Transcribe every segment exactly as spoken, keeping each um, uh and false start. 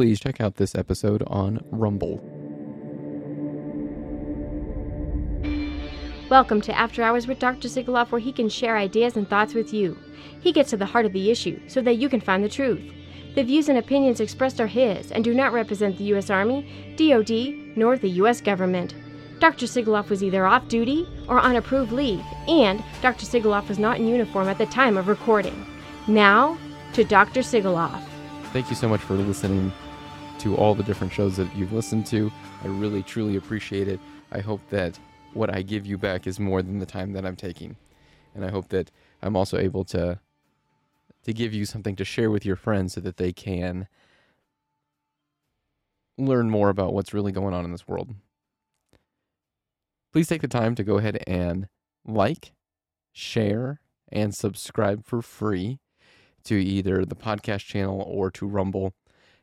please check out this episode on Rumble. Welcome to After Hours with Doctor Sigoloff, where he can share ideas and thoughts with you. He gets to the heart of the issue so that you can find the truth. The views and opinions expressed are his and do not represent the U S Army, D O D, nor the U S government. Doctor Sigoloff was either off-duty or on approved leave, and Doctor Sigoloff was not in uniform at the time of recording. Now, to Doctor Sigoloff. Thank you so much for listening to all the different shows that you've listened to. I really, truly appreciate it. I hope that what I give you back is more than the time that I'm taking. And I hope that I'm also able to to give you something to share with your friends so that they can learn more about what's really going on in this world. Please take the time to go ahead and like, share, and subscribe for free to either the podcast channel or to Rumble.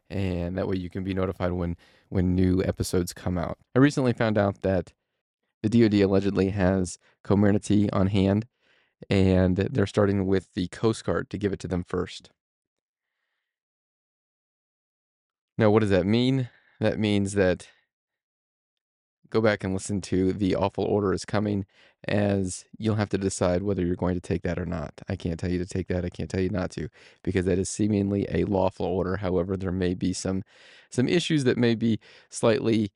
And that way you can be notified when, when new episodes come out. I recently found out that the D O D allegedly has Comirnaty on hand, and they're starting with the Coast Guard to give it to them first. Now, what does that mean? That means that go back and listen to The Awful Order is Coming, as you'll have to decide whether you're going to take that or not. I can't tell you to take that. I can't tell you not to, because that is seemingly a lawful order. However, there may be some some issues that may be slightly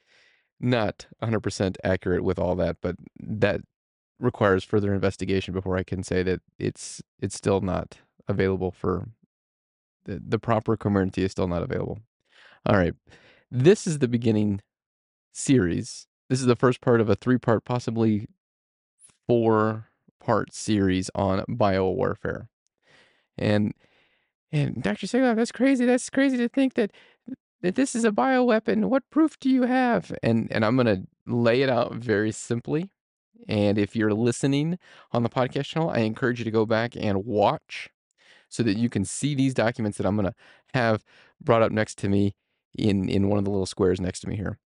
not one hundred percent accurate with all that, but that requires further investigation before I can say that it's it's still not available for the, the proper community is still not available. All right. This is the beginning series. This is the first part of a three-part, possibly four-part series on biowarfare. And and Doctor Sigoloff, that's crazy. That's crazy to think that that this is a bioweapon. What proof do you have? And and I'm going to lay it out very simply. And if you're listening on the podcast channel, I encourage you to go back and watch so that you can see these documents that I'm going to have brought up next to me in, in one of the little squares next to me here,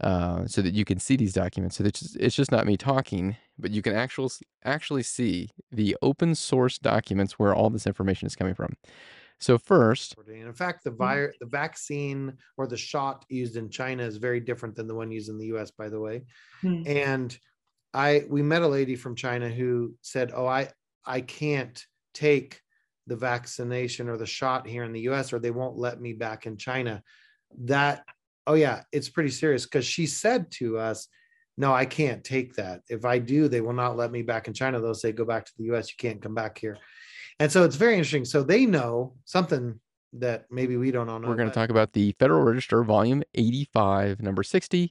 uh, so that you can see these documents. So that it's just, it's just not me talking, but you can actual, actually see the open source documents where all this information is coming from. So first, in fact, the vi- the vaccine or the shot used in China is very different than the one used in the U S, by the way. Mm-hmm. And I we met a lady from China who said, oh, I, I can't take the vaccination or the shot here in the U S, or they won't let me back in China. That, oh, yeah, it's pretty serious, because she said to us, no, I can't take that. If I do, they will not let me back in China. They'll say, go back to the U S. You can't come back here. And so it's very interesting. So they know something that maybe we don't all know. We're going to talk about the Federal Register, Volume eighty-five, Number sixty.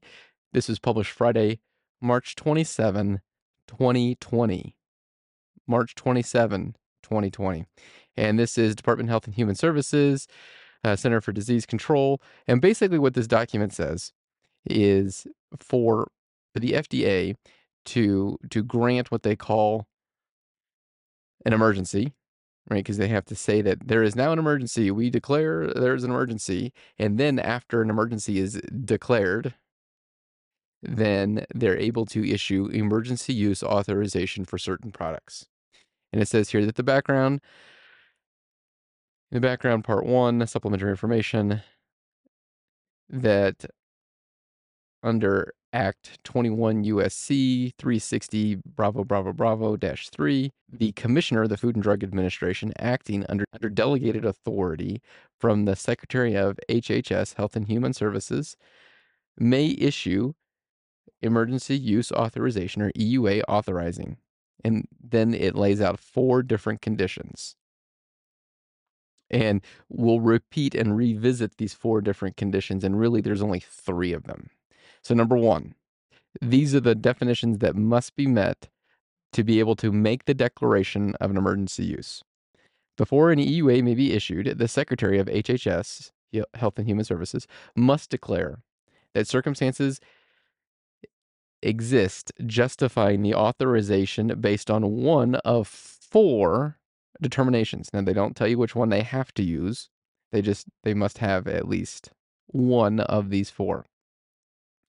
This was published Friday, March twenty-seventh, twenty twenty. March twenty-seventh, twenty twenty. And this is Department of Health and Human Services, uh, Center for Disease Control. And basically what this document says is for the F D A to, to grant what they call an emergency, right? Because they have to say that there is now an emergency. We declare there is an emergency. And then after an emergency is declared, then they're able to issue emergency use authorization for certain products. And it says here that the background, in the background part one, supplementary information, that under Act twenty-one U S C three sixty Bravo Bravo Bravo dash three, the Commissioner of the Food and Drug Administration, acting under, under delegated authority from the Secretary of H H S, Health and Human Services, may issue emergency use authorization, or E U A authorizing. And then it lays out four different conditions. And we'll repeat and revisit these four different conditions, and really there's only three of them. So number one, these are the definitions that must be met to be able to make the declaration of an emergency use. Before an E U A may be issued, the Secretary of H H S, Health and Human Services, must declare that circumstances exist justifying the authorization based on one of four determinations. Now, they don't tell you which one they have to use. They just, they must have at least one of these four.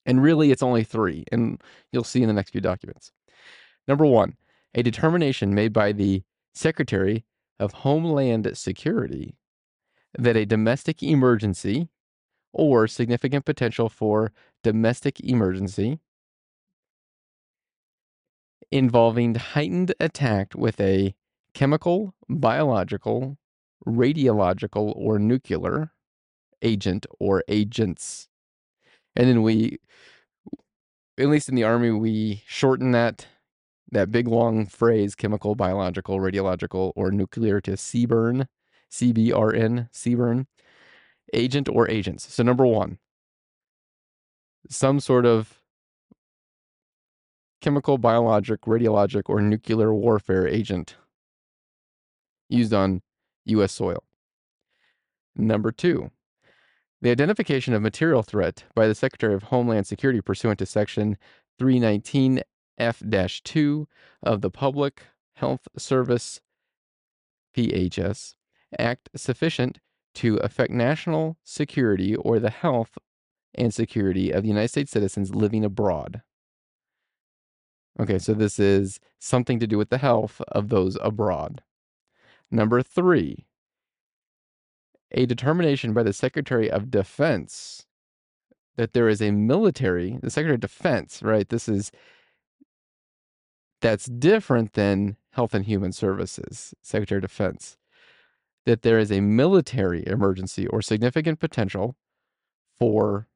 And really, it's only three, and you'll see in the next few documents. Number one, a determination made by the Secretary of Homeland Security that a domestic emergency or significant potential for domestic emergency involving heightened attack with a chemical, biological, radiological, or nuclear agent or agents. And then we, at least in the Army, we shorten that that big long phrase, chemical, biological, radiological, or nuclear, to C B R N, C B R N, C B R N, agent or agents. So number one, some sort of chemical, biologic, radiologic, or nuclear warfare agent used on U S soil. Number two, the identification of material threat by the Secretary of Homeland Security pursuant to Section three nineteen F two of the Public Health Service P H S Act sufficient to affect national security or the health and security of the United States citizens living abroad. Okay, so this is something to do with the health of those abroad. Number three, a determination by the Secretary of Defense that there is a military, the Secretary of Defense, right? This is, that's different than Health and Human Services, Secretary of Defense, that there is a military emergency or significant potential for,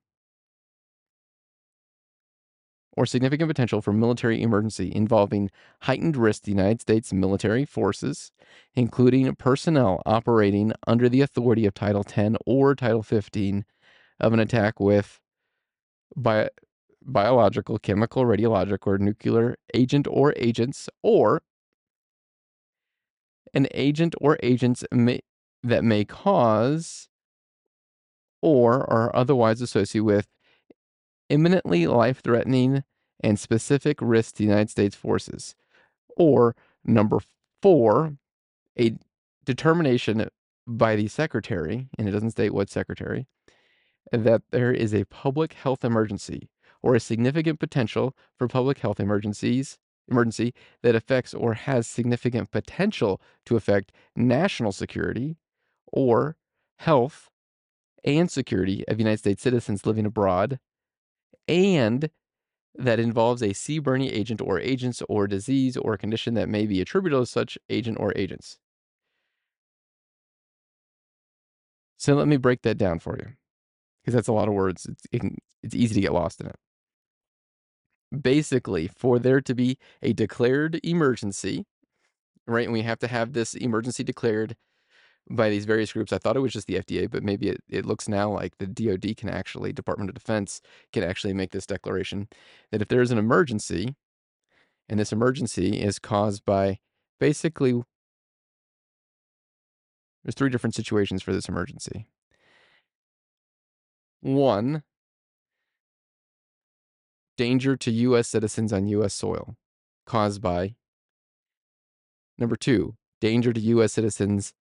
or significant potential for military emergency involving heightened risk to the United States military forces, including personnel operating under the authority of Title ten or Title fifteen of an attack with bi biological, chemical, radiologic, or nuclear agent or agents, or an agent or agents may, that may cause or are otherwise associated with imminently life-threatening and specific risk to the United States forces. Or number four, a determination by the secretary, and it doesn't state what secretary, that there is a public health emergency or a significant potential for public health emergencies, emergency that affects or has significant potential to affect national security or health and security of United States citizens living abroad, and that involves a C B R N agent or agents or disease or condition that may be attributable to such agent or agents. So let me break that down for you, because that's a lot of words. It's, it can, it's easy to get lost in it. Basically, for there to be a declared emergency, right, and we have to have this emergency declared by these various groups. I thought it was just the F D A, but maybe it, it looks now like the D O D can actually, Department of Defense, can actually make this declaration that if there is an emergency, and this emergency is caused by basically, there's three different situations for this emergency. One, danger to U S citizens on U S soil caused by, number two, danger to U S citizens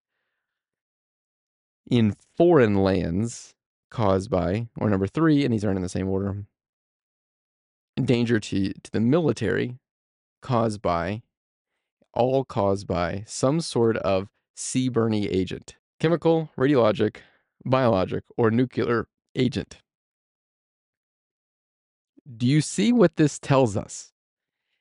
in foreign lands caused by, or number three, and these aren't in the same order, danger to, to the military caused by, all caused by some sort of C B R N agent, chemical, radiologic, biologic, or nuclear agent. Do you see what this tells us?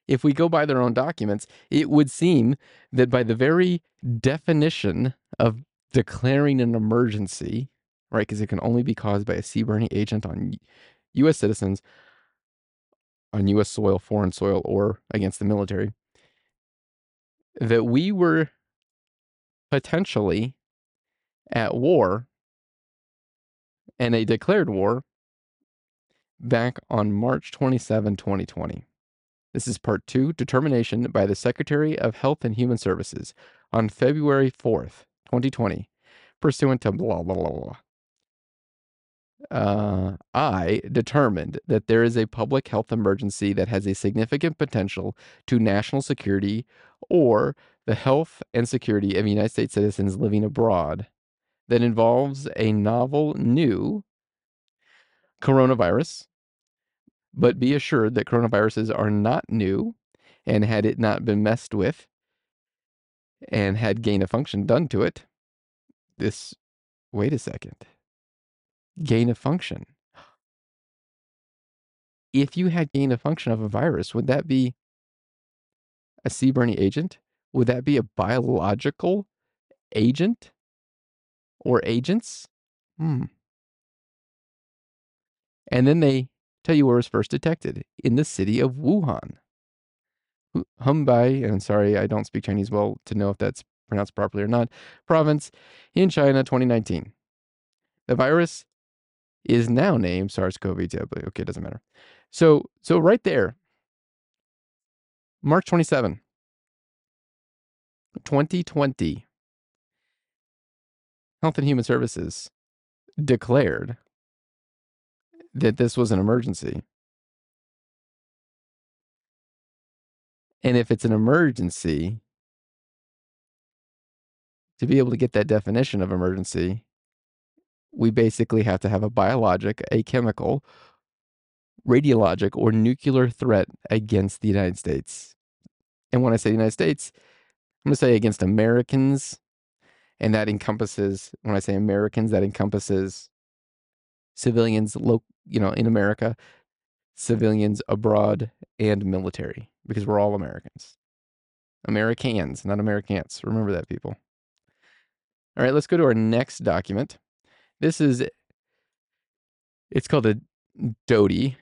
If we go by their own documents, it would seem that by the very definition of declaring an emergency, right, because it can only be caused by a C B R N agent on U S citizens, on U S soil, foreign soil, or against the military, that we were potentially at war, and a declared war, back on March twenty-seventh, twenty twenty. This is part two, determination by the Secretary of Health and Human Services on February fourth, twenty twenty, pursuant to blah, blah, blah, blah. Uh, I determined that there is a public health emergency that has a significant potential to national security or the health and security of United States citizens living abroad that involves a novel new coronavirus, but be assured that coronaviruses are not new, and had it not been messed with and had gain of function done to it, this, wait a second, gain of function. If you had gain of function of a virus, would that be a C B R N agent? Would that be a biological agent or agents? Hmm. And then they tell you where it was first detected, in the city of Wuhan. Hubei, and I'm sorry, I don't speak Chinese well to know if that's pronounced properly or not, province in China, twenty nineteen. The virus is now named SARS CoV two, but okay, it doesn't matter. So, so right there, March twenty-seventh, twenty twenty, Health and Human Services declared that this was an emergency. And if it's an emergency, to be able to get that definition of emergency, we basically have to have a biologic, a chemical, radiologic, or nuclear threat against the United States. And when I say the United States, I'm going to say against Americans. And that encompasses, when I say Americans, that encompasses civilians, lo- you know, in America, civilians abroad, and military, because we're all Americans. Americans, not Americans. Remember that, people. All right, let's go to our next document. This is, it's called a DODI,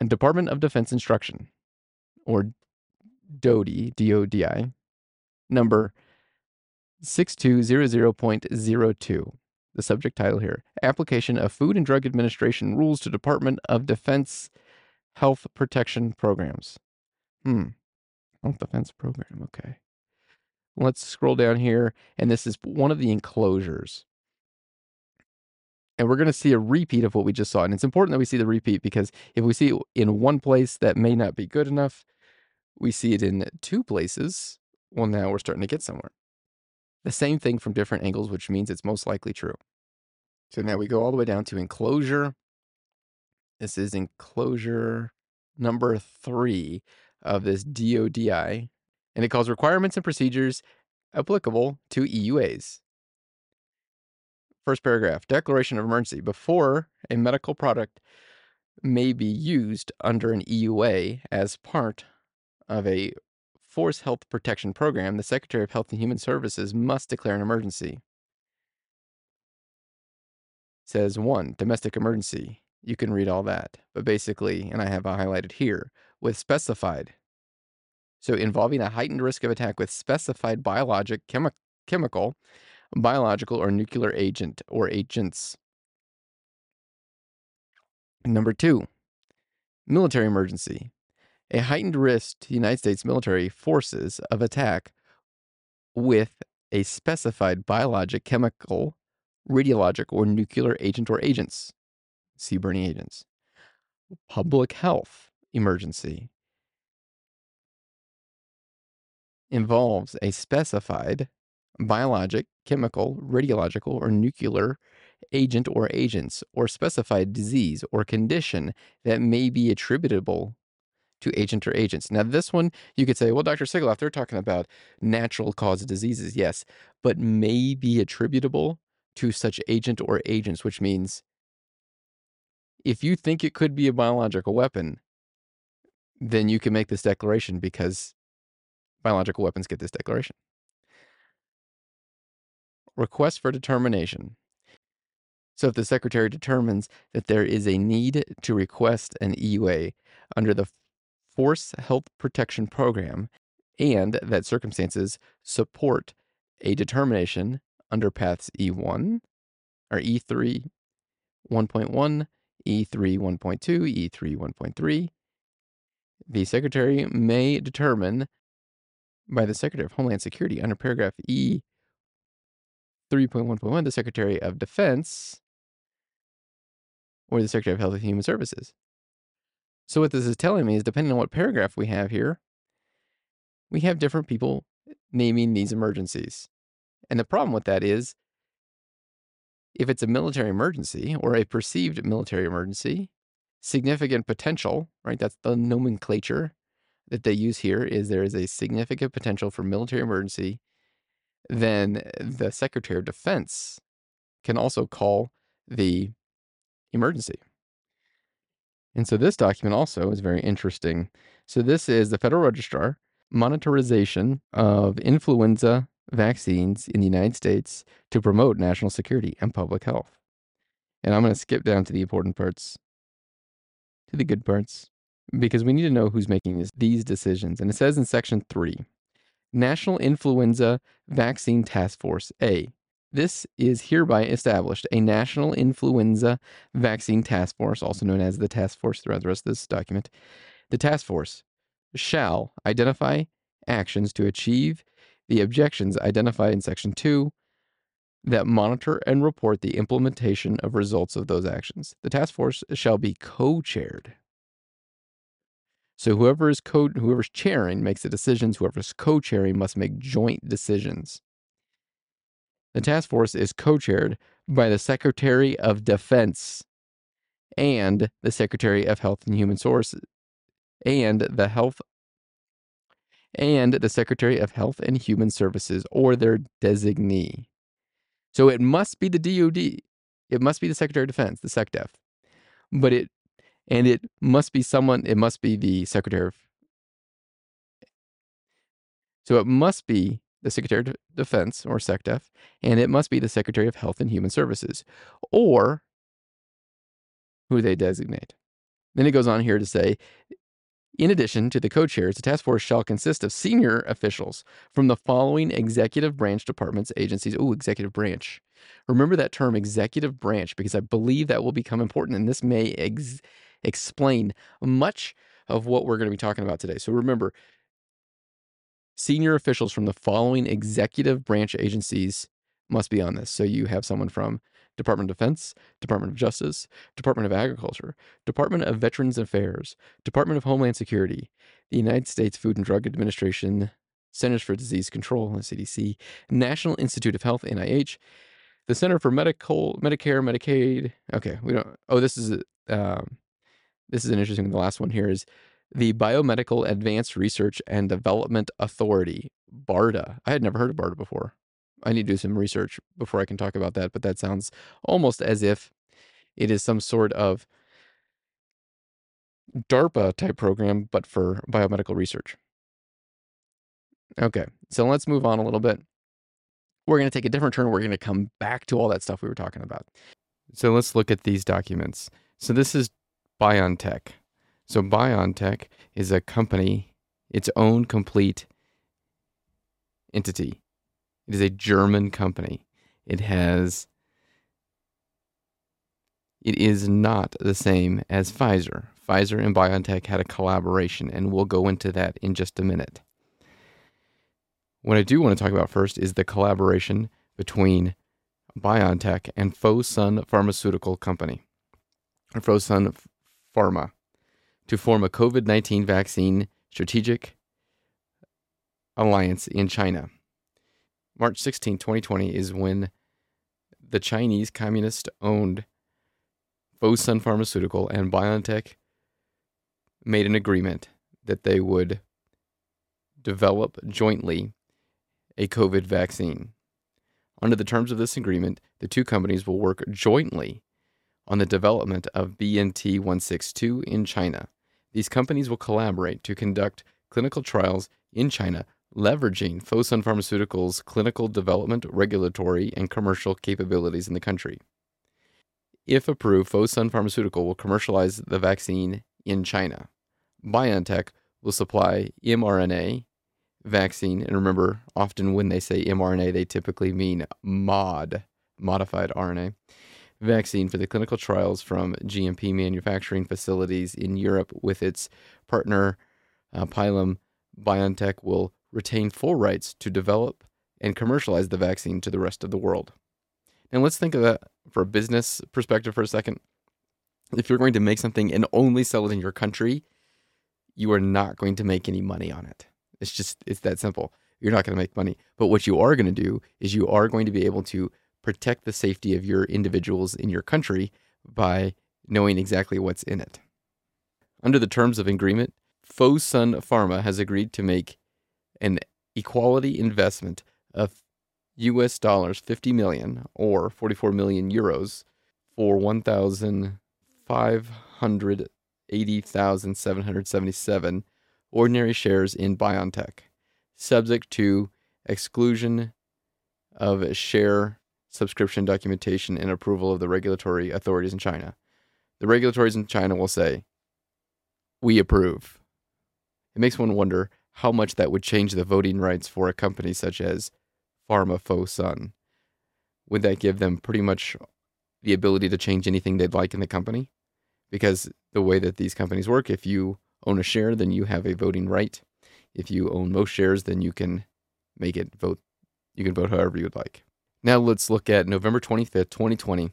a Department of Defense Instruction, or DODI, D O D I, number six two zero zero point zero two. The subject title here, Application of Food and Drug Administration Rules to Department of Defense Health Protection Programs. Hmm, Health Defense Program, okay. Let's scroll down here, and this is one of the enclosures. And we're going to see a repeat of what we just saw, and it's important that we see the repeat, because if we see it in one place, that may not be good enough. We see it in two places, well, now we're starting to get somewhere. The same thing from different angles, which means it's most likely true. So now we go all the way down to enclosure. This is enclosure number three of this DODI, and it calls requirements and procedures applicable to E U As. First paragraph, declaration of emergency. Before a medical product may be used under an E U A as part of a Force Health Protection Program, the Secretary of Health and Human Services must declare an emergency. It says one, domestic emergency. You can read all that, but basically, and I have it highlighted here, with specified. So involving a heightened risk of attack with specified biologic, chemi chemical, biological, or nuclear agent or agents. Number two, military emergency. A heightened risk to the United States military forces of attack with a specified biologic, chemical, radiologic, or nuclear agent or agents, C B R N agents. Public health emergency involves a specified biologic, chemical, radiological, or nuclear agent or agents, or specified disease or condition that may be attributable to agent or agents. Now this one, you could say, well, Doctor Sigoloff, they're talking about natural cause of diseases, yes, but may be attributable to such agent or agents, which means if you think it could be a biological weapon, then you can make this declaration because biological weapons get this declaration. Request for determination. So if the Secretary determines that there is a need to request an E U A under the Force Health Protection Program, and that circumstances support a determination under paths E one or E three one point one, E three one point two, E three one point three, the Secretary may determine by the Secretary of Homeland Security under paragraph E three point one point one, the Secretary of Defense or the Secretary of Health and Human Services. So what this is telling me is, depending on what paragraph we have here, we have different people naming these emergencies. And the problem with that is, if it's a military emergency or a perceived military emergency, significant potential, right? That's the nomenclature that they use here, is there is a significant potential for military emergency, then the Secretary of Defense can also call the emergency. And so this document also is very interesting. So this is the Federal Register, monitorization of influenza vaccines in the United States to promote national security and public health. And I'm going to skip down to the important parts, to the good parts, because we need to know who's making this, these decisions. And it says in section three, National Influenza Vaccine Task Force A. This is hereby established, a National Influenza Vaccine Task Force, also known as the task force throughout the rest of this document. The task force shall identify actions to achieve the objections identified in section two that monitor and report the implementation of results of those actions. The task force shall be co-chaired. So whoever is co- whoever's chairing makes the decisions, whoever's co-chairing must make joint decisions. The task force is co-chaired by the Secretary of Defense and the Secretary of Health and Human Sources and the Health and the Secretary of Health and Human Services or their designee. So it must be the D O D. It must be the Secretary of Defense, the SecDef. But it and it must be someone, it must be the Secretary of So it must be the Secretary of Defense, or SecDef, and it must be the Secretary of Health and Human Services, or who they designate. Then it goes on here to say, in addition to the co-chairs, the task force shall consist of senior officials from the following executive branch departments, agencies. Ooh, executive branch. Remember that term, executive branch, because I believe that will become important, and this may ex- explain much of what we're going to be talking about today. So remember, senior officials from the following executive branch agencies must be on this. So you have someone from Department of Defense, Department of Justice, Department of Agriculture, Department of Veterans Affairs, Department of Homeland Security, the United States Food and Drug Administration, Centers for Disease Control, the C D C, National Institute of Health, N I H, the Center for Medical, Medicare, Medicaid. Okay, we don't, oh, this is, um, this is an interesting one. The last one here is the Biomedical Advanced Research and Development Authority, BARDA. I had never heard of BARDA before. I need to do some research before I can talk about that, but that sounds almost as if it is some sort of DARPA type program, but for biomedical research. Okay, so let's move on a little bit. We're going to take a different turn. We're going to come back to all that stuff we were talking about. So let's look at these documents. So this is BioNTech. So BioNTech is a company, its own complete entity. It is a German company. It has, it is not the same as Pfizer. Pfizer and BioNTech had a collaboration, and we'll go into that in just a minute. What I do want to talk about first is the collaboration between BioNTech and Fosun Pharmaceutical Company, or Fosun Pharma, to form a COVID nineteen vaccine strategic alliance in China. March sixteenth, twenty twenty is when the Chinese communist-owned Fosun Pharmaceutical and BioNTech made an agreement that they would develop jointly a COVID vaccine. Under the terms of this agreement, the two companies will work jointly on the development of B N T one sixty-two in China. These companies will collaborate to conduct clinical trials in China, leveraging Fosun Pharmaceutical's clinical development, regulatory, and commercial capabilities in the country. If approved, Fosun Pharmaceutical will commercialize the vaccine in China. BioNTech will supply mRNA vaccine, and remember, often when they say mRNA, they typically mean mod, modified R N A, vaccine for the clinical trials from G M P manufacturing facilities in Europe with its partner, uh, Pylum. BioNTech will retain full rights to develop and commercialize the vaccine to the rest of the world. And let's think of that for a business perspective for a second. If you're going to make something and only sell it in your country, you are not going to make any money on it. It's just, it's that simple. You're not going to make money. But what you are going to do is you are going to be able to protect the safety of your individuals in your country by knowing exactly what's in it. Under the terms of agreement, Fosun Pharma has agreed to make an equality investment of U S dollars fifty million, or forty-four million euros, for one million five hundred eighty thousand seven hundred seventy-seven ordinary shares in BioNTech, subject to exclusion of share subscription documentation and approval of the regulatory authorities in China. The regulators in China will say, "We approve." It makes one wonder how much that would change the voting rights for a company such as Pharma Fosun. Would that give them pretty much the ability to change anything they'd like in the company? Because the way that these companies work, if you own a share, then you have a voting right. If you own most shares, then you can make it vote. You can vote however you would like. Now let's look at November twenty-fifth, twenty twenty.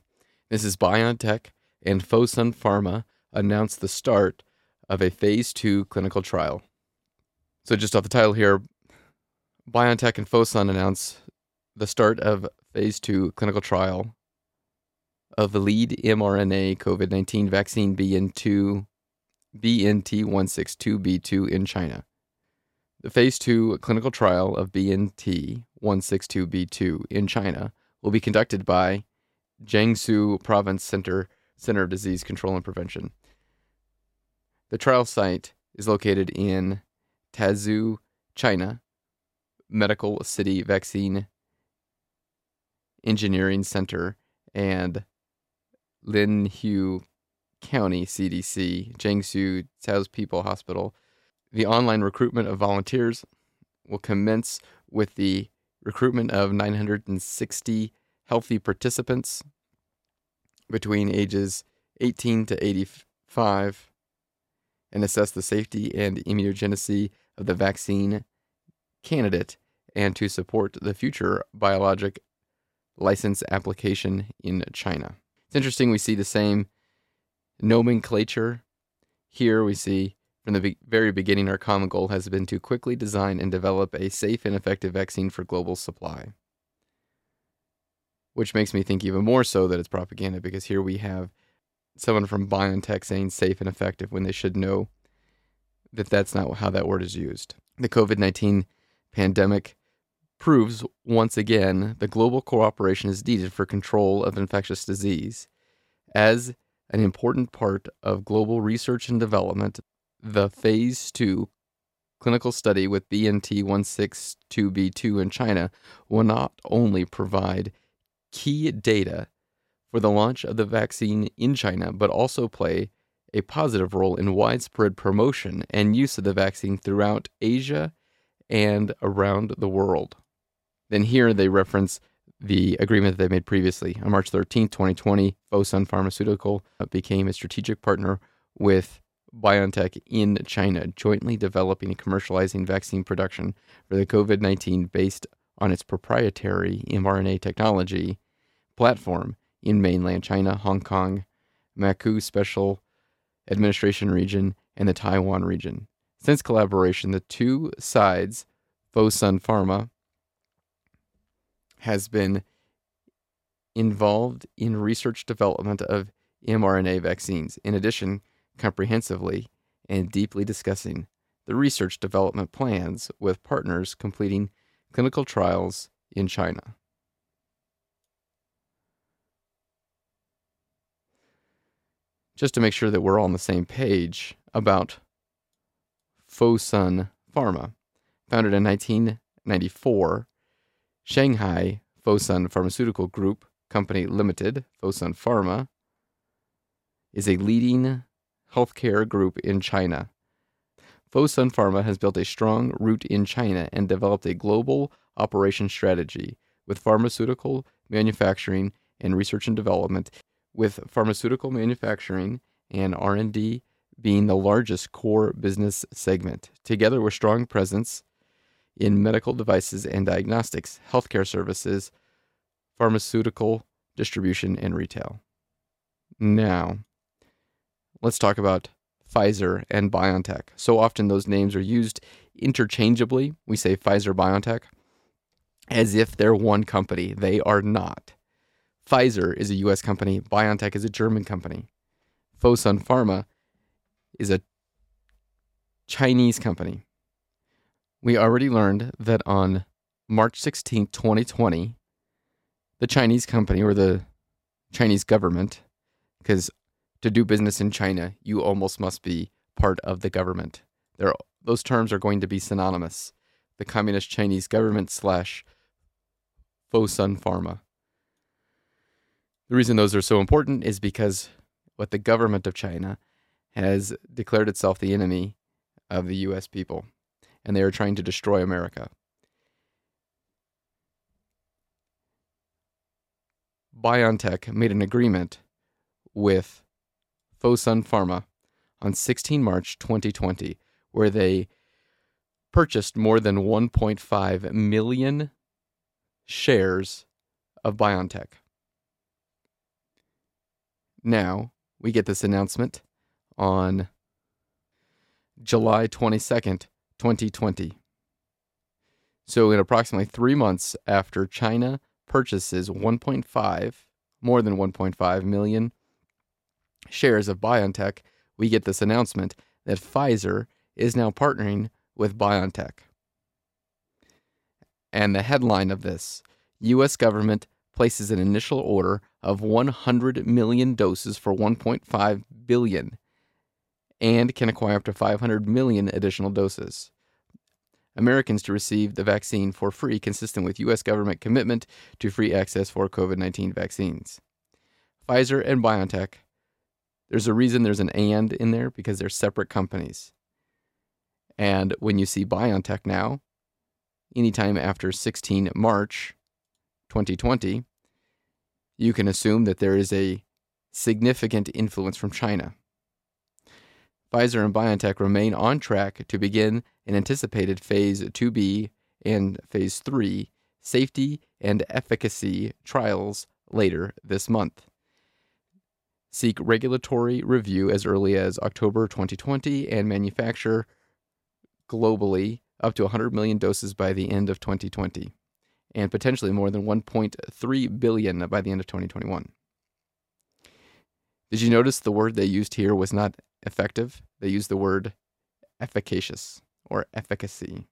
This is BioNTech and Fosun Pharma announced the start of a phase two clinical trial. So just off the title here, BioNTech and Fosun announce the start of phase two clinical trial of the lead mRNA COVID nineteen vaccine B N T one sixty-two B two in China. The phase two clinical trial of B N T one sixty-two B two in China will be conducted by Jiangsu Province Center Center of Disease Control and Prevention. The trial site is located in Taizhou, China, Medical City Vaccine Engineering Center and Linhu County C D C, Jiangsu Taizhou People Hospital. The online recruitment of volunteers will commence with the recruitment of nine hundred sixty healthy participants between ages eighteen to eighty-five and assess the safety and immunogenicity of the vaccine candidate and to support the future biologic license application in China. It's interesting we see the same nomenclature. Here we see from the very beginning our common goal has been to quickly design and develop a safe and effective vaccine for global supply. Which makes me think even more so that it's propaganda, because here we have someone from BioNTech saying safe and effective when they should know that that's not how that word is used. The COVID nineteen pandemic proves once again the global cooperation is needed for control of infectious disease. As an important part of global research and development, the phase two clinical study with B N T one sixty-two B two in China will not only provide key data for the launch of the vaccine in China, but also play a positive role in widespread promotion and use of the vaccine throughout Asia and around the world. Then here they reference the agreement that they made previously. On March thirteenth, twenty twenty, Fosun Pharmaceutical became a strategic partner with BioNTech in China, jointly developing and commercializing vaccine production for the COVID nineteen based on its proprietary mRNA technology platform in mainland China, Hong Kong, Macau Special Administration Region, and the Taiwan region. Since collaboration, the two sides, Fosun Pharma, has been involved in research development of mRNA vaccines, in addition, comprehensively and deeply discussing the research development plans with partners completing clinical trials in China. Just to make sure that we're all on the same page about Fosun Pharma, founded in nineteen ninety-four, Shanghai Fosun Pharmaceutical Group Company Limited, Fosun Pharma, is a leading healthcare group in China. Fosun Pharma has built a strong root in China and developed a global operation strategy with pharmaceutical manufacturing and research and development, with pharmaceutical manufacturing and R and D being the largest core business segment, together with strong presence in medical devices and diagnostics, healthcare services, pharmaceutical distribution, and retail. Now, let's talk about Pfizer and BioNTech. So often those names are used interchangeably. We say Pfizer, BioNTech, as if they're one company. They are not. Pfizer is a U S company. BioNTech is a German company. Fosun Pharma is a Chinese company. We already learned that on March sixteenth, twenty twenty, the Chinese company, or the Chinese government, because to do business in China, you almost must be part of the government. There, those terms are going to be synonymous. The Communist Chinese government slash Fosun Pharma. The reason those are so important is because what the government of China has declared itself the enemy of the U S people, and they are trying to destroy America. BioNTech made an agreement with Fosun Pharma on the sixteenth of March twenty twenty, where they purchased more than one point five million shares of BioNTech. Now, we get this announcement on July twenty-second, twenty twenty. So in approximately three months after China purchases one point five, more than one point five million shares of BioNTech, we get this announcement that Pfizer is now partnering with BioNTech. And the headline of this, U S government places an initial order of one hundred million doses for one point five billion and can acquire up to five hundred million additional doses. Americans to receive the vaccine for free, consistent with U S government commitment to free access for COVID nineteen vaccines. Pfizer and BioNTech, there's a reason there's an and in there, because they're separate companies. And when you see BioNTech now, anytime after the sixteenth of March twenty twenty, you can assume that there is a significant influence from China. Pfizer and BioNTech remain on track to begin an anticipated Phase two B and Phase three safety and efficacy trials later this month. Seek regulatory review as early as October twenty twenty and manufacture globally up to one hundred million doses by the end of twenty twenty and potentially more than one point three billion by the end of twenty twenty-one. Did you notice the word they used here was not effective? They used the word efficacious or efficacy.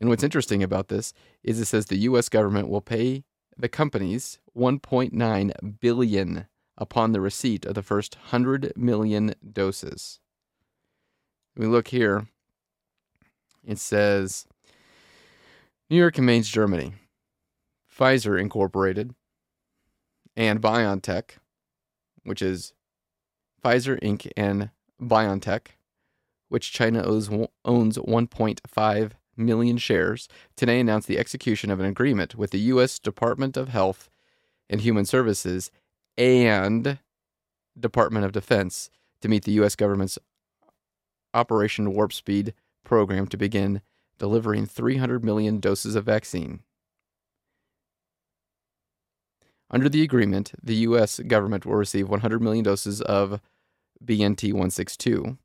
And what's interesting about this is it says the U S government will pay the companies one point nine billion dollars upon the receipt of the first one hundred million doses. We look here. It says, New York and Mainz, Germany. Pfizer Incorporated and BioNTech, which is Pfizer Incorporated and BioNTech, which China owes, owns one point five million shares, today announced the execution of an agreement with the U S Department of Health and Human Services and Department of Defense to meet the U S government's Operation Warp Speed program to begin delivering three hundred million doses of vaccine. Under the agreement, the U S government will receive one hundred million doses of B N T one sixty-two,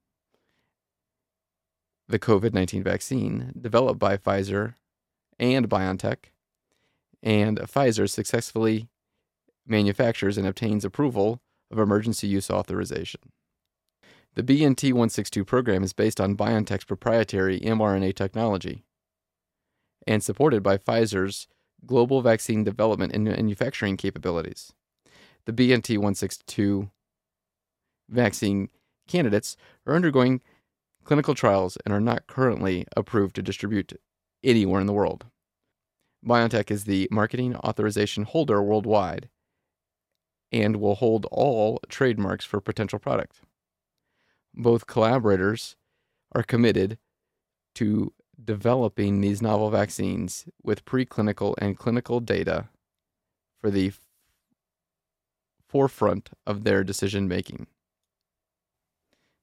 the COVID nineteen vaccine developed by Pfizer and BioNTech, and Pfizer successfully manufactures and obtains approval of emergency use authorization. The B N T one sixty-two program is based on BioNTech's proprietary mRNA technology and supported by Pfizer's global vaccine development and manufacturing capabilities. The B N T one sixty-two vaccine candidates are undergoing clinical trials and are not currently approved to distribute anywhere in the world. BioNTech is the marketing authorization holder worldwide and will hold all trademarks for potential product. Both collaborators are committed to developing these novel vaccines with preclinical and clinical data for the f- forefront of their decision-making.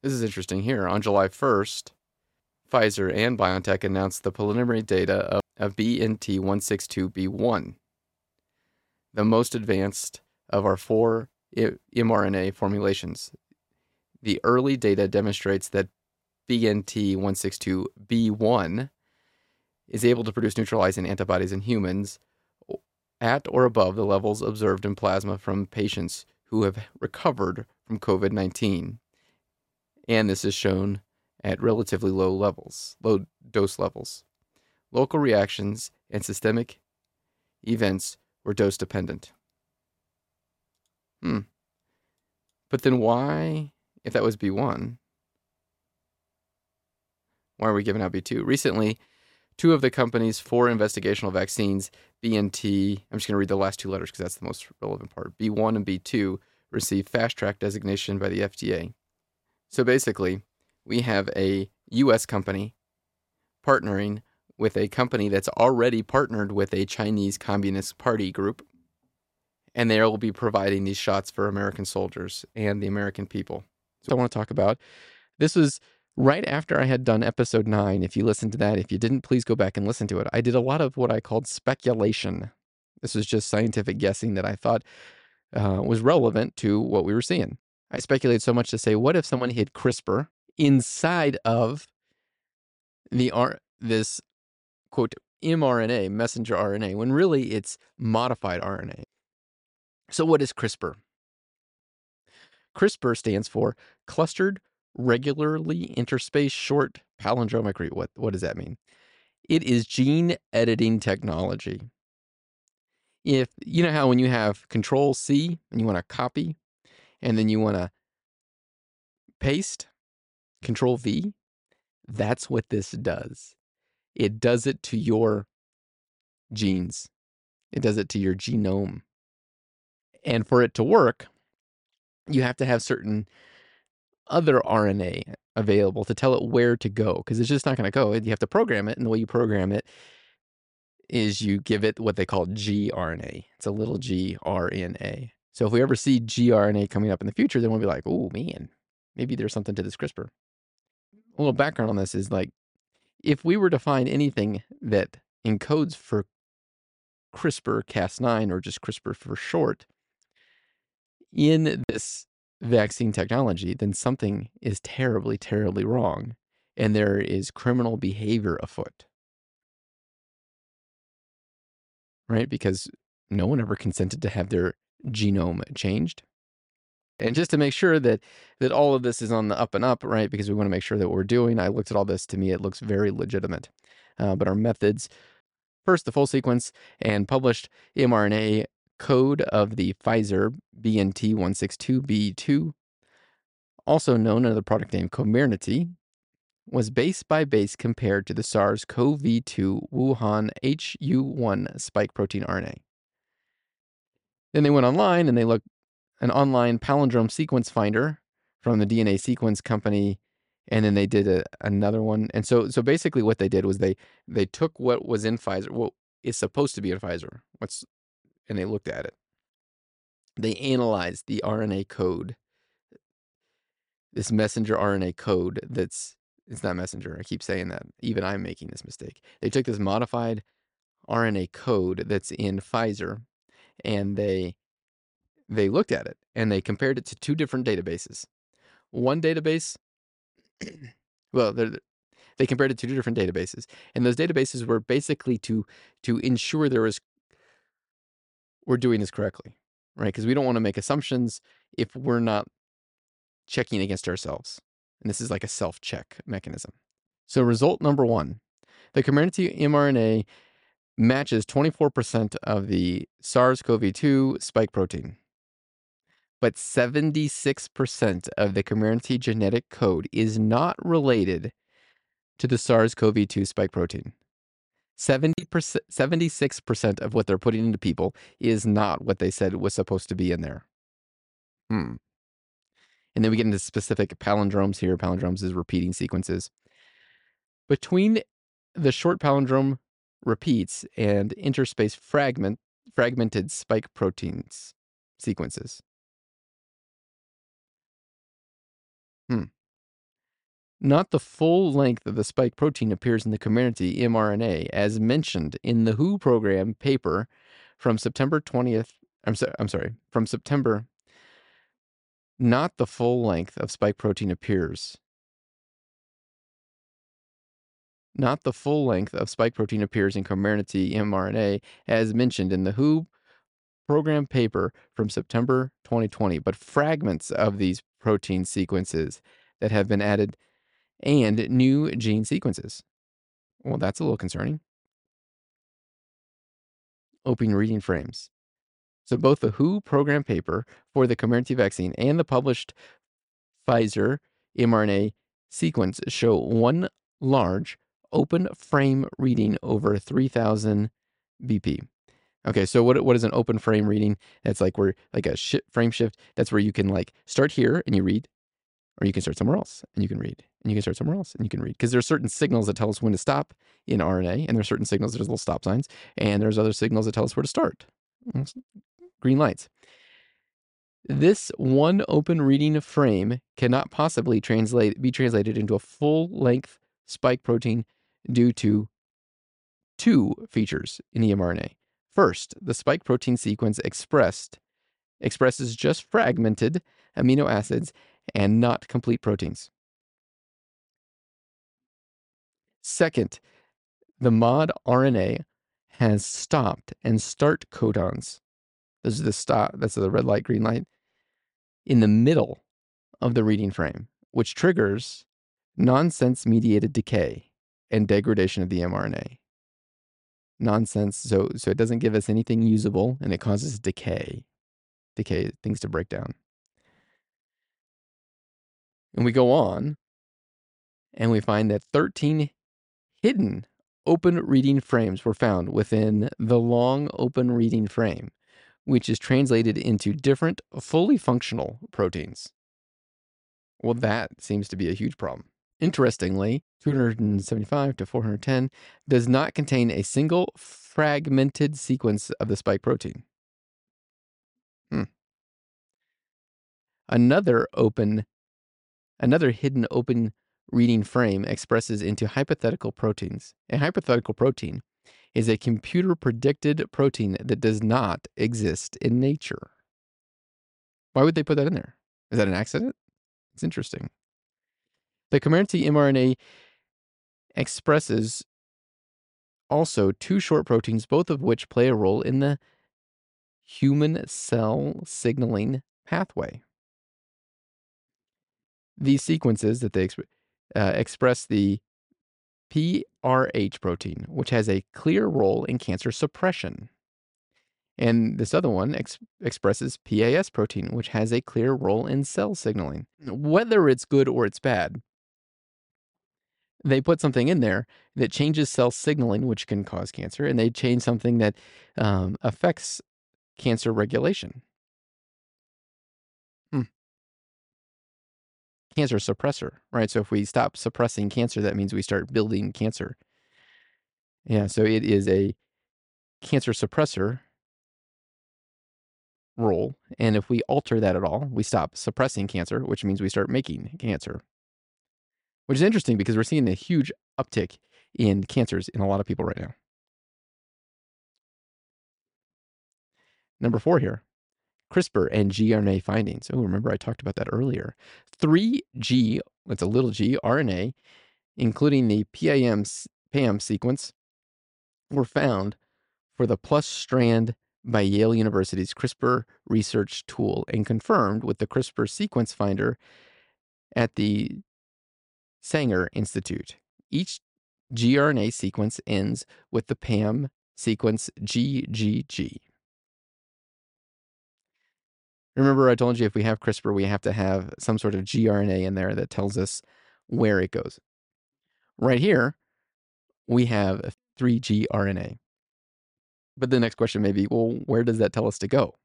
This is interesting here. On July first, Pfizer and BioNTech announced the preliminary data of, of B N T one sixty-two b two, the most advanced of our four I- mRNA formulations. The early data demonstrates that B N T one sixty-two b two is able to produce neutralizing antibodies in humans at or above the levels observed in plasma from patients who have recovered from COVID nineteen. And this is shown at relatively low levels, low dose levels. Local reactions and systemic events or dose dependent. Hmm. But then why, if that was B one, why are we giving out B two? Recently, two of the company's four investigational vaccines, B N T, I'm just going to read the last two letters because that's the most relevant part, B one and B two, received fast-track designation by the F D A. So basically, we have a U S company partnering with a company that's already partnered with a Chinese Communist Party group, and they will be providing these shots for American soldiers and the American people. So I want to talk about, this was right after I had done episode nine. If you listened to that, if you didn't, please go back and listen to it. I did a lot of what I called speculation. This was just scientific guessing that I thought uh, was relevant to what we were seeing. I speculated so much to say, what if someone hid CRISPR inside of the R- this, quote, mRNA, messenger R N A, when really it's modified R N A. So what is CRISPR? CRISPR stands for Clustered Regularly Interspaced Short Palindromic Repeat. What, what does that mean? It is gene editing technology. If you know how when you have Control C and you want to copy and then you want to paste, Control V, that's what this does. It does it to your genes. It does it to your genome. And for it to work, you have to have certain other R N A available to tell it where to go, because it's just not going to go. You have to program it, and the way you program it is you give it what they call gRNA. It's a little gRNA. So if we ever see gRNA coming up in the future, then we'll be like, oh, man, maybe there's something to this CRISPR. A little background on this is like, if we were to find anything that encodes for CRISPR Cas nine, or just CRISPR for short, in this vaccine technology, then something is terribly, terribly wrong, and there is criminal behavior afoot, right? Because no one ever consented to have their genome changed. And just to make sure that that all of this is on the up and up, right, because we want to make sure that what we're doing, I looked at all this. To me, it looks very legitimate. Uh, but our methods, first, the full sequence and published mRNA code of the Pfizer B N T one six two B two, also known under the product name Comirnaty, was base by base compared to the SARS-C o V two Wuhan H U one spike protein R N A. Then they went online and they looked an online palindrome sequence finder from the D N A sequence company, and then they did a, another one. And so, so basically, what they did was they they took what was in Pfizer, what is supposed to be in Pfizer, what's and they looked at it. They analyzed the R N A code, this messenger R N A code that's, it's not messenger, I keep saying that. Even I'm making this mistake. They took this modified R N A code that's in Pfizer, and they they looked at it, and they compared it to two different databases. One database, well, they're they compared it to two different databases, and those databases were basically to to ensure there was we're doing this correctly, right? Because we don't want to make assumptions if we're not checking against ourselves. And this is like a self-check mechanism. So result number one, the Comirnaty mRNA matches twenty-four percent of the SARS-C o V two spike protein, but seventy-six percent of the Comirnaty genetic code is not related to the SARS-C o V two spike protein. seventy percent, seventy-six percent of what they're putting into people is not what they said was supposed to be in there. Hmm. And then we get into specific palindromes here. Palindromes is repeating sequences. Between the short palindrome repeats and interspaced fragment, fragmented spike proteins sequences. Hmm. Not the full length of the spike protein appears in the Comirnaty mRNA, as mentioned in the W H O program paper from September twentieth. I'm, so, I'm sorry, from September. Not the full length of spike protein appears. Not the full length of spike protein appears in Comirnaty mRNA, as mentioned in the W H O program paper from September twenty twenty, but fragments of these protein sequences that have been added and new gene sequences. Well, that's a little concerning. Open reading frames. So both the W H O program paper for the Comirnaty vaccine and the published Pfizer mRNA sequence show one large open frame reading over three thousand B P. Okay, so what what is an open frame reading? That's like where like a sh frame shift. That's where you can like start here and you read, or you can start somewhere else and you can read, and you can start somewhere else and you can read. Because there are certain signals that tell us when to stop in R N A, and there are certain signals, there's little stop signs, and there's other signals that tell us where to start. Green lights. This one open reading frame cannot possibly translate be translated into a full-length spike protein due to two features in the mRNA. First, the spike protein sequence expressed expresses just fragmented amino acids and not complete proteins. Second, the mod R N A has stopped and start codons. Those are the stop, that's the red light, green light, in the middle of the reading frame, which triggers nonsense-mediated decay and degradation of the mRNA. Nonsense, so so it doesn't give us anything usable, and it causes decay, decay things to break down. And we go on, and we find that thirteen hidden open reading frames were found within the long open reading frame, which is translated into different, fully functional proteins. Well, that seems to be a huge problem. Interestingly, two hundred seventy-five to four hundred ten does not contain a single fragmented sequence of the spike protein. Hmm. Another open, another hidden open reading frame expresses into hypothetical proteins. A hypothetical protein is a computer-predicted protein that does not exist in nature. Why would they put that in there? Is that an accident? It's interesting. The Comirnaty mRNA expresses also two short proteins, both of which play a role in the human cell signaling pathway. These sequences that they exp uh, express the P R H protein, which has a clear role in cancer suppression. And this other one ex expresses P A S protein, which has a clear role in cell signaling. Whether it's good or it's bad, they put something in there that changes cell signaling, which can cause cancer, and they change something that um, affects cancer regulation. Hmm. Cancer suppressor, right? So if we stop suppressing cancer, that means we start building cancer. Yeah, so it is a cancer suppressor role, and if we alter that at all, we stop suppressing cancer, which means we start making cancer. Which is interesting because we're seeing a huge uptick in cancers in a lot of people right now. Number four here, CRISPR and gRNA findings. Oh, remember I talked about that earlier. three G, that's a little g, R N A, including the P A M, P A M sequence, were found for the plus strand by Yale University's CRISPR research tool and confirmed with the CRISPR sequence finder at the Sanger Institute. Each gRNA sequence ends with the P A M sequence G G G. Remember, I told you if we have CRISPR, we have to have some sort of gRNA in there that tells us where it goes. Right here, we have three G R N A. But the next question may be, well, where does that tell us to go?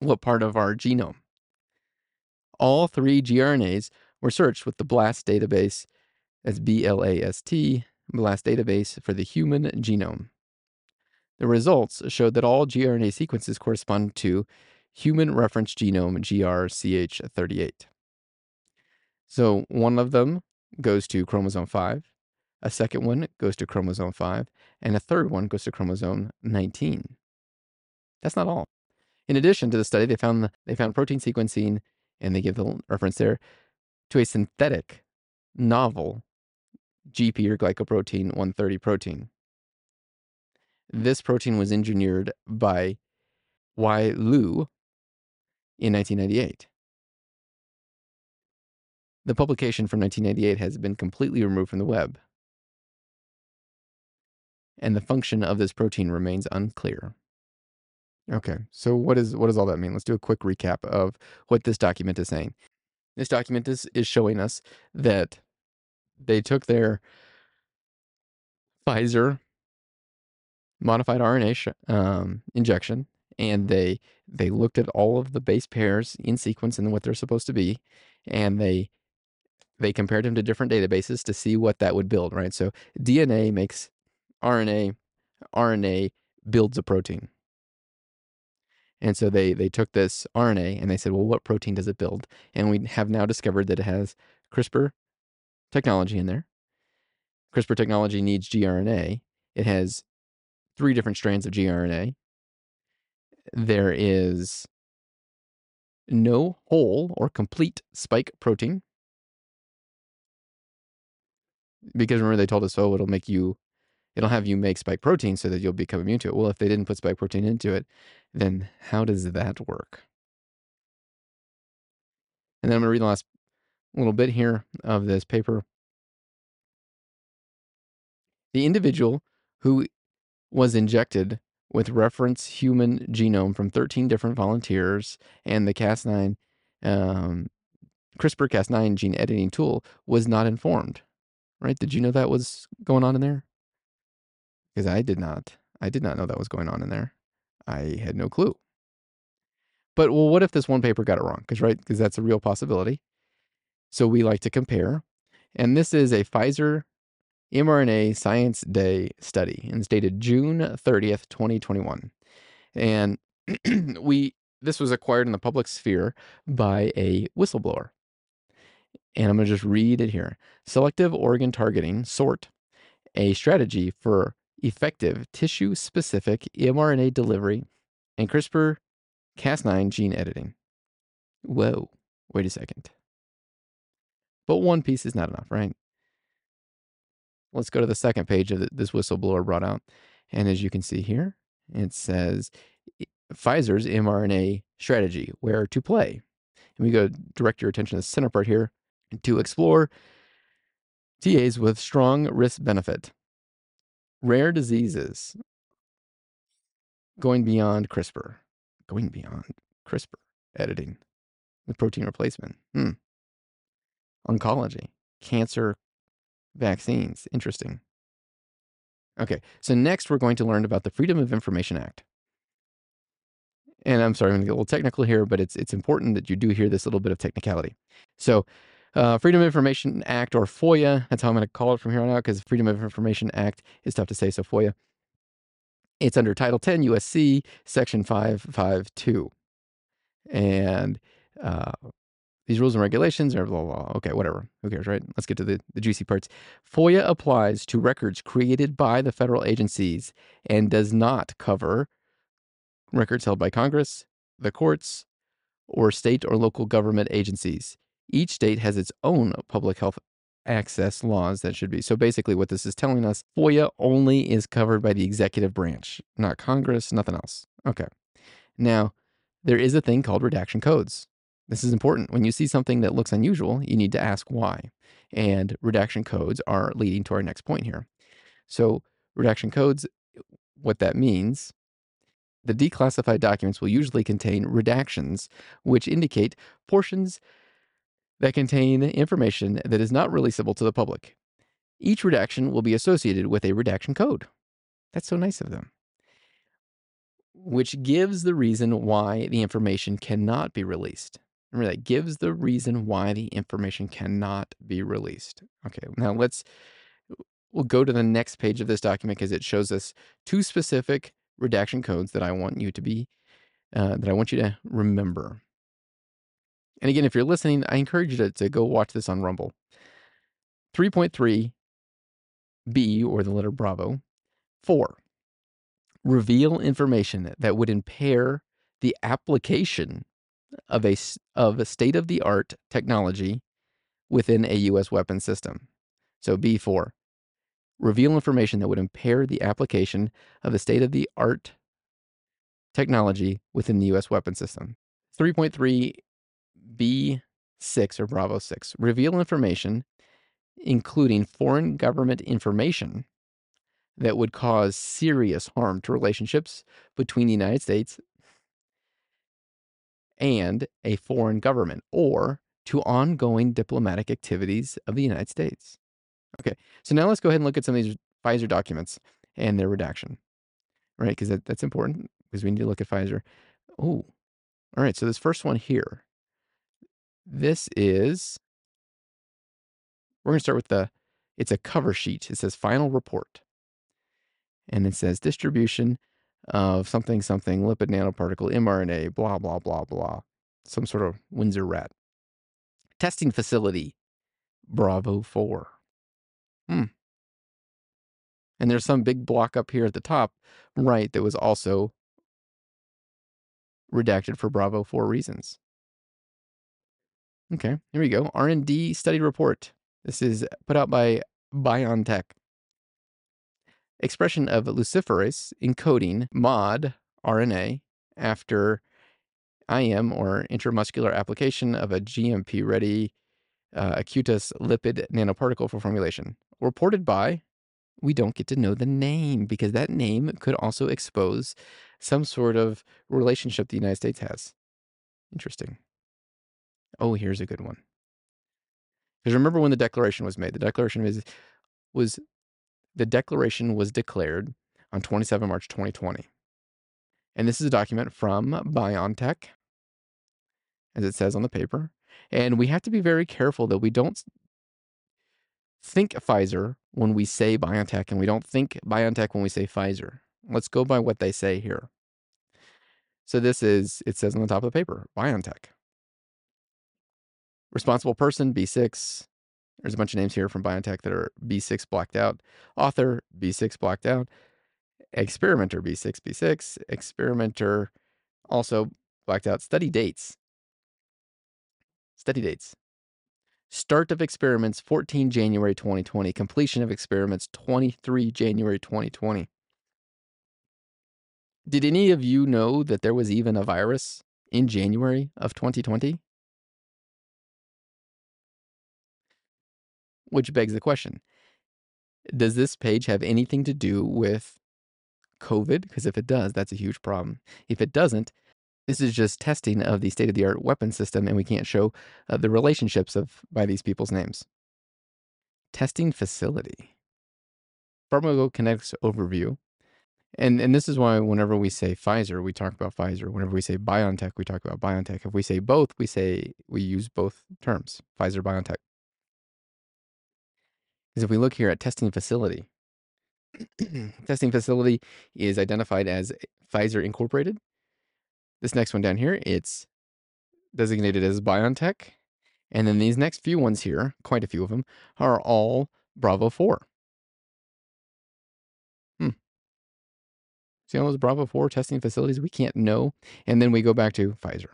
What part of our genome? All three gRNAs were searched with the BLAST database, that's B L A S T, BLAST database for the human genome. The results showed that all gRNA sequences correspond to human reference genome G R C H thirty-eight. So one of them goes to chromosome five, a second one goes to chromosome five, and a third one goes to chromosome nineteen. That's not all. In addition to the study, they found, the, they found protein sequencing, and they give the reference there, to a synthetic, novel G P or glycoprotein one thirty protein. This protein was engineered by Y. Liu in nineteen ninety-eight. The publication from nineteen ninety-eight has been completely removed from the web, and the function of this protein remains unclear. Okay, so what is what does all that mean? Let's do a quick recap of what this document is saying. This document is, is showing us that they took their Pfizer modified R N A sh um, injection, and they they looked at all of the base pairs in sequence and what they're supposed to be, and they they compared them to different databases to see what that would build, right? So D N A makes R N A, R N A builds a protein. And so they they took this R N A and they said, well, what protein does it build? And we have now discovered that it has CRISPR technology in there. CRISPR technology needs gRNA. It has three different strands of gRNA. There is no whole or complete spike protein. Because remember, they told us, oh, it'll make you, it'll have you make spike protein so that you'll become immune to it. Well, if they didn't put spike protein into it, then how does that work? And then I'm going to read the last little bit here of this paper. The individual who was injected with reference human genome from thirteen different volunteers and the Cas nine, um, CRISPR Cas nine gene editing tool was not informed, right? Did you know that was going on in there? Because I did not. I did not know that was going on in there. I had no clue. But, well, what if this one paper got it wrong? Because, right, because that's a real possibility. So we like to compare. And this is a Pfizer mRNA Science Day study. And it's dated June thirtieth, twenty twenty-one. And we this was acquired in the public sphere by a whistleblower. And I'm going to just read it here. Selective organ targeting, SORT, a strategy for effective tissue-specific mRNA delivery and CRISPR Cas nine gene editing. Whoa, wait a second. But one piece is not enough, right? Let's go to the second page of this whistleblower brought out. And as you can see here, it says Pfizer's mRNA strategy, where to play. And we go direct your attention to the center part here to explore T As with strong risk-benefit. Rare diseases, going beyond CRISPR, going beyond CRISPR editing, the protein replacement, hmm. oncology, cancer, vaccines, interesting. Okay, so next we're going to learn about the Freedom of Information Act. And I'm sorry, I'm going to get a little technical here, but it's, it's important that you do hear this little bit of technicality. So Uh, Freedom of Information Act, or FOIA, that's how I'm going to call it from here on out, because Freedom of Information Act is tough to say, so FOIA. It's under Title ten U S C, Section five fifty-two. And uh, these rules and regulations are blah, blah, blah. Okay, whatever. Who cares, right? Let's get to the, the juicy parts. FOIA applies to records created by the federal agencies and does not cover records held by Congress, the courts, or state or local government agencies. Each state has its own public health access laws that should be. So basically what this is telling us, FOIA only is covered by the executive branch, not Congress, nothing else. Okay. Now, there is a thing called redaction codes. This is important. When you see something that looks unusual, you need to ask why. And redaction codes are leading to our next point here. So redaction codes, what that means, the declassified documents will usually contain redactions, which indicate portions that contain information that is not releasable to the public. Each redaction will be associated with a redaction code. That's so nice of them. Which gives the reason why the information cannot be released. Remember that, gives the reason why the information cannot be released. Okay, now let's, we'll go to the next page of this document because it shows us two specific redaction codes that I want you to be, uh, that I want you to remember. And again, if you're listening, I encourage you to, to go watch this on Rumble. three point three B, or the letter Bravo. Four, reveal information that would impair the application of a, of a state-of-the-art technology within a U S weapons system. So B four, reveal information that would impair the application of a state-of-the-art technology within the U S weapons system. three point three B six, or Bravo six, reveal information, including foreign government information, that would cause serious harm to relationships between the United States and a foreign government or to ongoing diplomatic activities of the United States. Okay, so now let's go ahead and look at some of these Pfizer documents and their redaction, right? Because that, that's important because we need to look at Pfizer. Oh, all right, so this first one here, this is, we're going to start with the, it's a cover sheet. It says final report. And it says distribution of something, something, lipid nanoparticle, mRNA, blah, blah, blah, blah. Some sort of Windsor rat. Testing facility, Bravo four. Hmm. And there's some big block up here at the top, right, that was also redacted for Bravo four reasons. Okay, here we go. R and D study report. This is put out by BioNTech. Expression of luciferase encoding mod R N A after I M or intramuscular application of a G M P-ready uh, Acutus lipid nanoparticle for formulation. Reported by, we don't get to know the name because that name could also expose some sort of relationship the United States has. Interesting. Oh, here's a good one. Because remember when the declaration was made, the declaration is, was... The declaration was declared on twenty-seventh of March twenty twenty. And this is a document from BioNTech, as it says on the paper. And we have to be very careful that we don't think Pfizer when we say BioNTech, and we don't think BioNTech when we say Pfizer. Let's go by what they say here. So this is, it says on the top of the paper, BioNTech. Responsible person, B six. There's a bunch of names here from BioNTech that are B six blacked out. Author, B six blacked out. Experimenter, B six, B six. Experimenter, also blacked out. Study dates. Study dates. Start of experiments, fourteenth of January twenty twenty. Completion of experiments, twenty-third of January twenty twenty. Did any of you know that there was even a virus in January of twenty twenty? Which begs the question, does this page have anything to do with COVID? Because if it does, that's a huge problem. If it doesn't, this is just testing of the state-of-the-art weapon system, and we can't show uh, the relationships of by these people's names. Testing facility. Pharmacokinetics overview. And, and this is why whenever we say Pfizer, we talk about Pfizer. Whenever we say BioNTech, we talk about BioNTech. If we say both, we say we use both terms, Pfizer, BioNTech. Because if we look here at testing facility, testing facility is identified as Pfizer Incorporated. This next one down here, it's designated as BioNTech. And then these next few ones here, quite a few of them, are all Bravo four. Hmm. See all those Bravo four testing facilities? We can't know. And then we go back to Pfizer.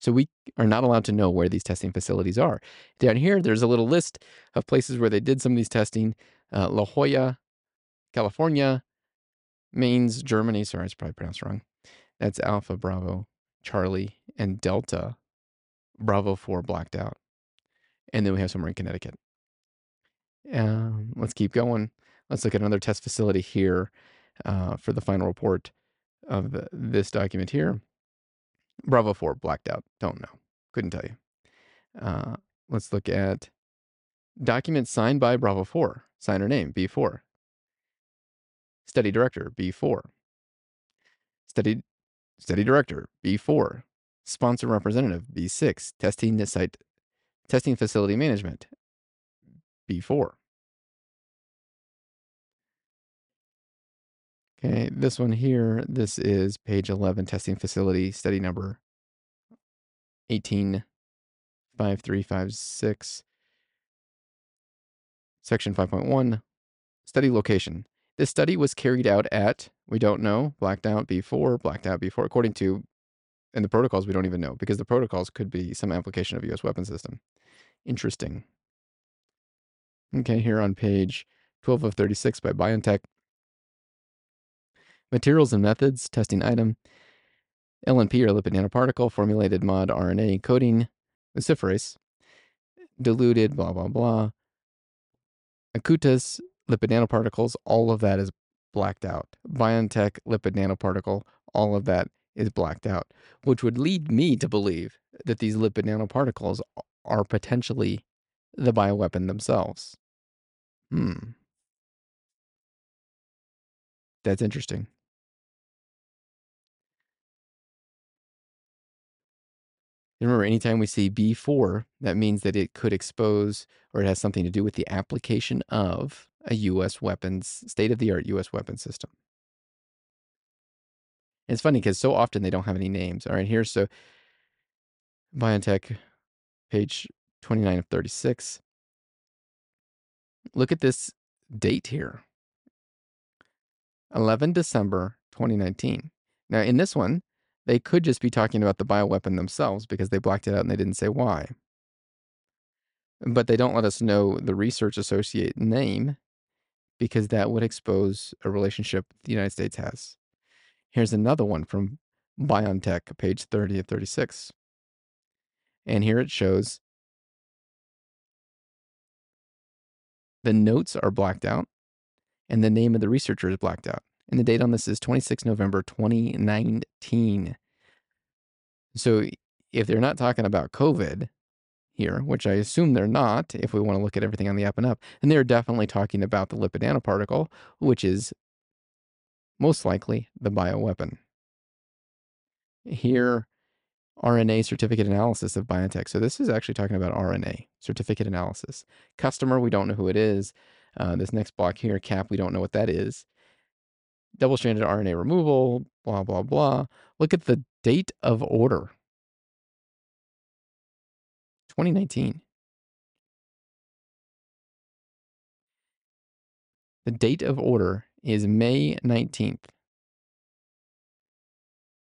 So we are not allowed to know where these testing facilities are. Down here, there's a little list of places where they did some of these testing. Uh, La Jolla, California, Mainz, Germany. Sorry, it's probably pronounced wrong. That's Alpha, Bravo, Charlie, and Delta. Bravo four blacked out. And then we have somewhere in Connecticut. Um, let's keep going. Let's look at another test facility here uh, for the final report of the, this document here. Bravo four blacked out. Don't know. Couldn't tell you. Uh, let's look at documents signed by Bravo four. Signer name, B four. Study director, B four. Study, study director, B four. Sponsor representative, B six. Testing site, testing facility management, B four. Okay, this one here, this is page eleven, testing facility, study number eighteen five three five six, section five point one, study location. This study was carried out at, we don't know, blacked out B four, blacked out B four, according to, and the protocols we don't even know, because the protocols could be some application of U S weapons system. Interesting. Okay, here on page twelve of thirty-six by BioNTech. Materials and methods, testing item, L N P or lipid nanoparticle, formulated mod R N A encoding, luciferase, diluted, blah, blah, blah. Acutus, lipid nanoparticles, all of that is blacked out. BioNTech, lipid nanoparticle, all of that is blacked out, which would lead me to believe that these lipid nanoparticles are potentially the bioweapon themselves. Hmm. That's interesting. Remember, anytime we see B four, that means that it could expose, or it has something to do with the application of a U S weapons, state-of-the-art U S weapons system. And it's funny because so often they don't have any names. All right, here's so BioNTech, page twenty-nine of thirty-six. Look at this date here, eleven December twenty nineteen. Now, in this one, they could just be talking about the bioweapon themselves because they blacked it out and they didn't say why. But they don't let us know the research associate name because that would expose a relationship the United States has. Here's another one from BioNTech, page thirty of thirty-six. And here it shows the notes are blacked out and the name of the researcher is blacked out. And the date on this is twenty-sixth of November twenty nineteen. So if they're not talking about COVID here, which I assume they're not, if we want to look at everything on the up and up, and they're definitely talking about the lipid nanoparticle, which is most likely the bioweapon. Here, R N A certificate analysis of BioNTech. So this is actually talking about R N A certificate analysis. Customer, we don't know who it is. Uh, this next block here, cap, we don't know what that is. Double-stranded R N A removal, blah, blah, blah. Look at the date of order. twenty nineteen. The date of order is May nineteenth.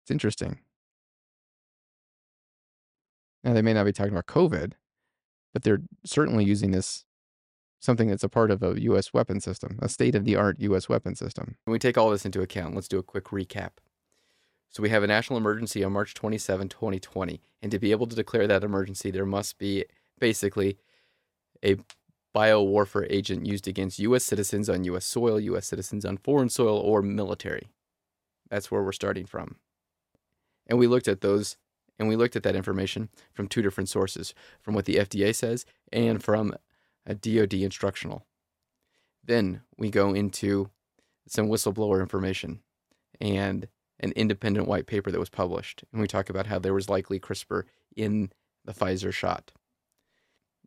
It's interesting. Now, they may not be talking about COVID, but they're certainly using this something that's a part of a U S weapon system, a state-of-the-art U S weapon system. When we take all this into account, let's do a quick recap. So we have a national emergency on March twenty-seventh, twenty twenty. And to be able to declare that emergency, there must be basically a biowarfare agent used against U S citizens on U S soil, U S citizens on foreign soil, or military. That's where we're starting from. And we looked at those, and we looked at that information from two different sources, from what the F D A says and from a D O D instructional. Then we go into some whistleblower information and an independent white paper that was published. And we talk about how there was likely CRISPR in the Pfizer shot.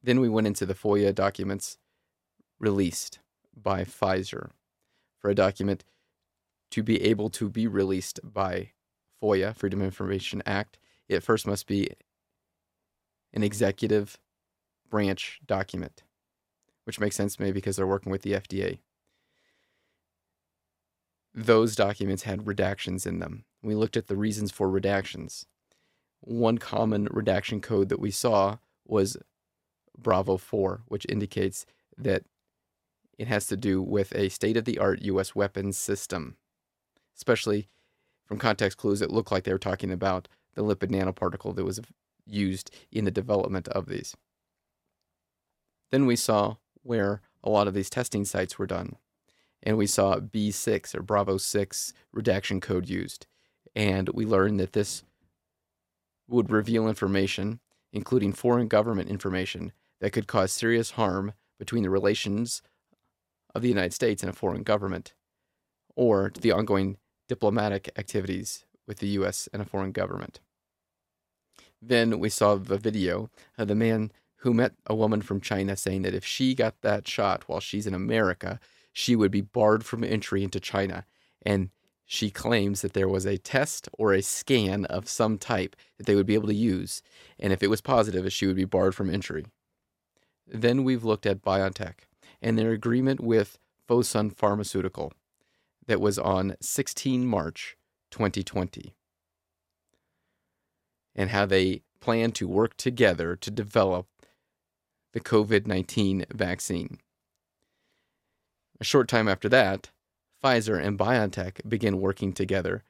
Then we went into the FOIA documents released by Pfizer for a document to be able to be released by FOIA, Freedom of Information Act. It first must be an executive branch document, which makes sense maybe because they're working with the F D A. Those documents had redactions in them. We looked at the reasons for redactions. One common redaction code that we saw was Bravo four, which indicates that it has to do with a state-of-the-art U S weapons system. Especially from context clues, it looked like they were talking about the lipid nanoparticle that was used in the development of these. Then we saw where a lot of these testing sites were done. And we saw B six or Bravo six redaction code used. And we learned that this would reveal information, including foreign government information, that could cause serious harm between the relations of the United States and a foreign government, or to the ongoing diplomatic activities with the U S and a foreign government. Then we saw the video of the man who met a woman from China saying that if she got that shot while she's in America, she would be barred from entry into China. And she claims that there was a test or a scan of some type that they would be able to use. And if it was positive, she would be barred from entry. Then we've looked at BioNTech and their agreement with Fosun Pharmaceutical that was on sixteenth of March twenty twenty. And how they plan to work together to develop the COVID nineteen vaccine. A short time after that, Pfizer and BioNTech began working together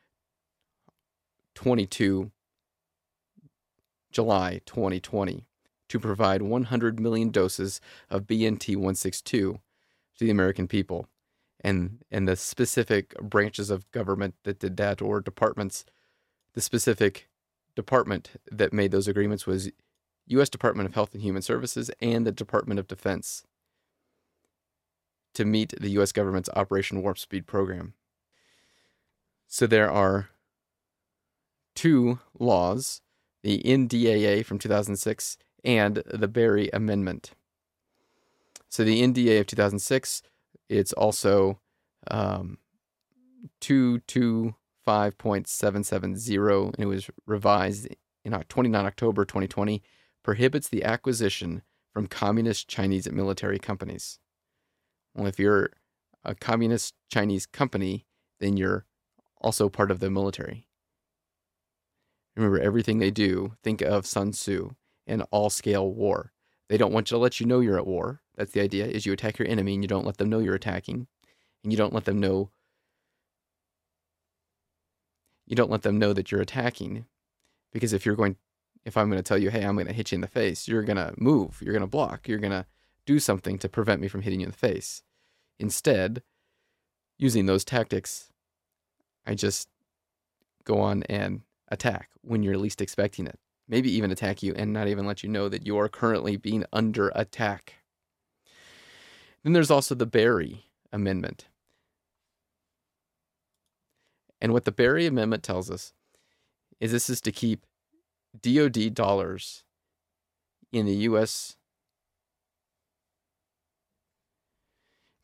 twenty-second of July twenty twenty to provide one hundred million doses of B N T one sixty-two to the American people. And, and the specific branches of government that did that, or departments the specific department that made those agreements was U S Department of Health and Human Services and the Department of Defense to meet the U S government's Operation Warp Speed program. So there are two laws, the N D A A from two thousand six and the Berry Amendment. So the N D A A of two thousand six, it's also um, two twenty-five point seven seven zero, and it was revised in twenty-ninth of October twenty twenty, prohibits the acquisition from communist Chinese military companies. Well, if you're a communist Chinese company, then you're also part of the military. Remember, everything they do, think of Sun Tzu and all-scale war. They don't want you to let you know you're at war. That's the idea, is you attack your enemy and you don't let them know you're attacking, and you don't let them know you don't let them know that you're attacking. Because if you're going, if I'm going to tell you, hey, I'm going to hit you in the face, you're going to move, you're going to block, you're going to do something to prevent me from hitting you in the face. Instead, using those tactics, I just go on and attack when you're least expecting it. Maybe even attack you and not even let you know that you are currently being under attack. Then there's also the Berry Amendment. And what the Berry Amendment tells us is this is to keep D O D dollars in the U S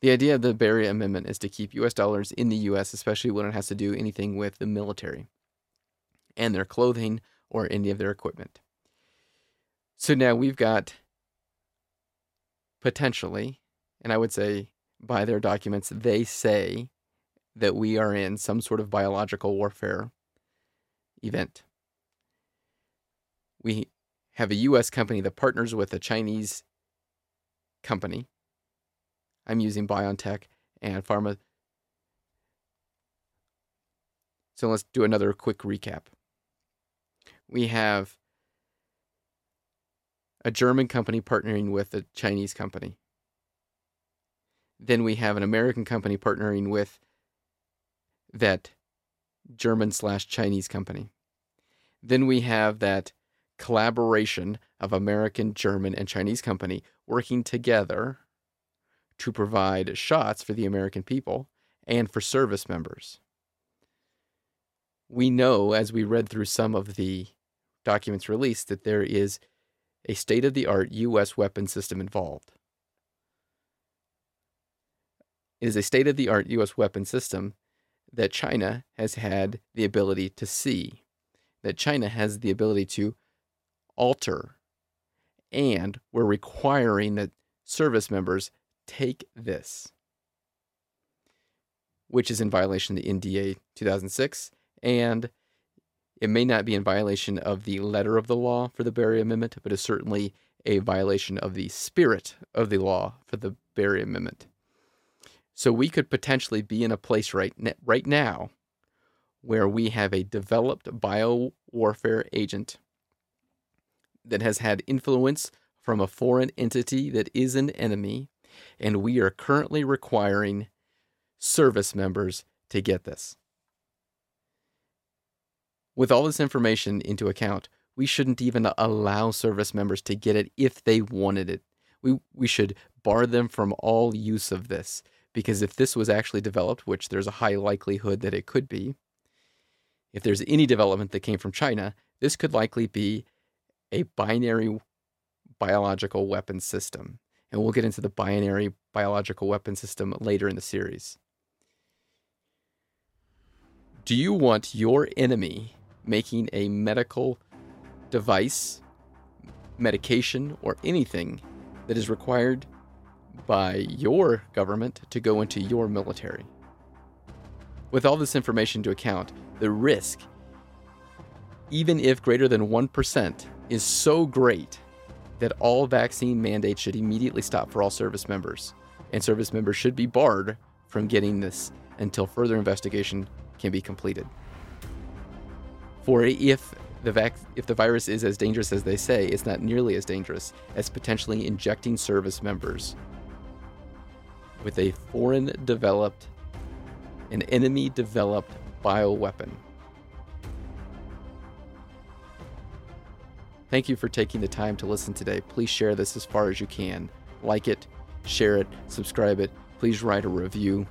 The idea of the Berry Amendment is to keep U S dollars in the U S, especially when it has to do anything with the military and their clothing or any of their equipment. So now we've got potentially, and I would say by their documents, they say that we are in some sort of biological warfare event. We have a U S company that partners with a Chinese company. I'm using BioNTech and Pharma. So let's do another quick recap. We have a German company partnering with a Chinese company. Then we have an American company partnering with that German slash Chinese company. Then we have that collaboration of American, German, and Chinese company working together to provide shots for the American people and for service members. We know, as we read through some of the documents released, that there is a state-of-the-art U S weapon system involved. It is a state-of-the-art U S weapon system that China has had the ability to see, that China has the ability to alter, and we're requiring that service members take this, which is in violation of the N D A two thousand six, and it may not be in violation of the letter of the law for the Berry Amendment, but is certainly a violation of the spirit of the law for the Berry Amendment. So we could potentially be in a place right, ne- right now where we have a developed biowarfare agent that has had influence from a foreign entity that is an enemy, and we are currently requiring service members to get this. With all this information into account, we shouldn't even allow service members to get it if they wanted it. We we should bar them from all use of this, because if this was actually developed, which there's a high likelihood that it could be, if there's any development that came from China, this could likely be a binary biological weapon system. And we'll get into the binary biological weapon system later in the series. Do you want your enemy making a medical device, medication, or anything that is required by your government to go into your military? With all this information to account, the risk, even if greater than one percent, is so great that all vaccine mandates should immediately stop for all service members, and service members should be barred from getting this until further investigation can be completed. For if the vac- if the virus is as dangerous as they say, it's not nearly as dangerous as potentially injecting service members with a foreign developed, an enemy developed bioweapon. Thank you for taking the time to listen today. Please share this as far as you can. Like it, share it, subscribe it. Please write a review.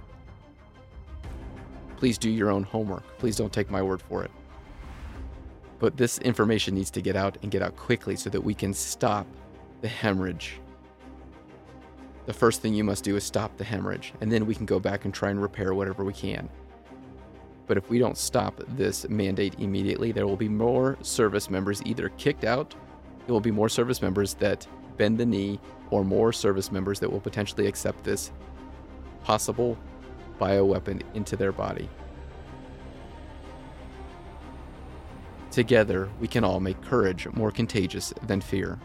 Please do your own homework. Please don't take my word for it. But this information needs to get out and get out quickly so that we can stop the hemorrhage. The first thing you must do is stop the hemorrhage, and then we can go back and try and repair whatever we can. But if we don't stop this mandate immediately, there will be more service members either kicked out, there will be more service members that bend the knee, or more service members that will potentially accept this possible bioweapon into their body. Together, we can all make courage more contagious than fear.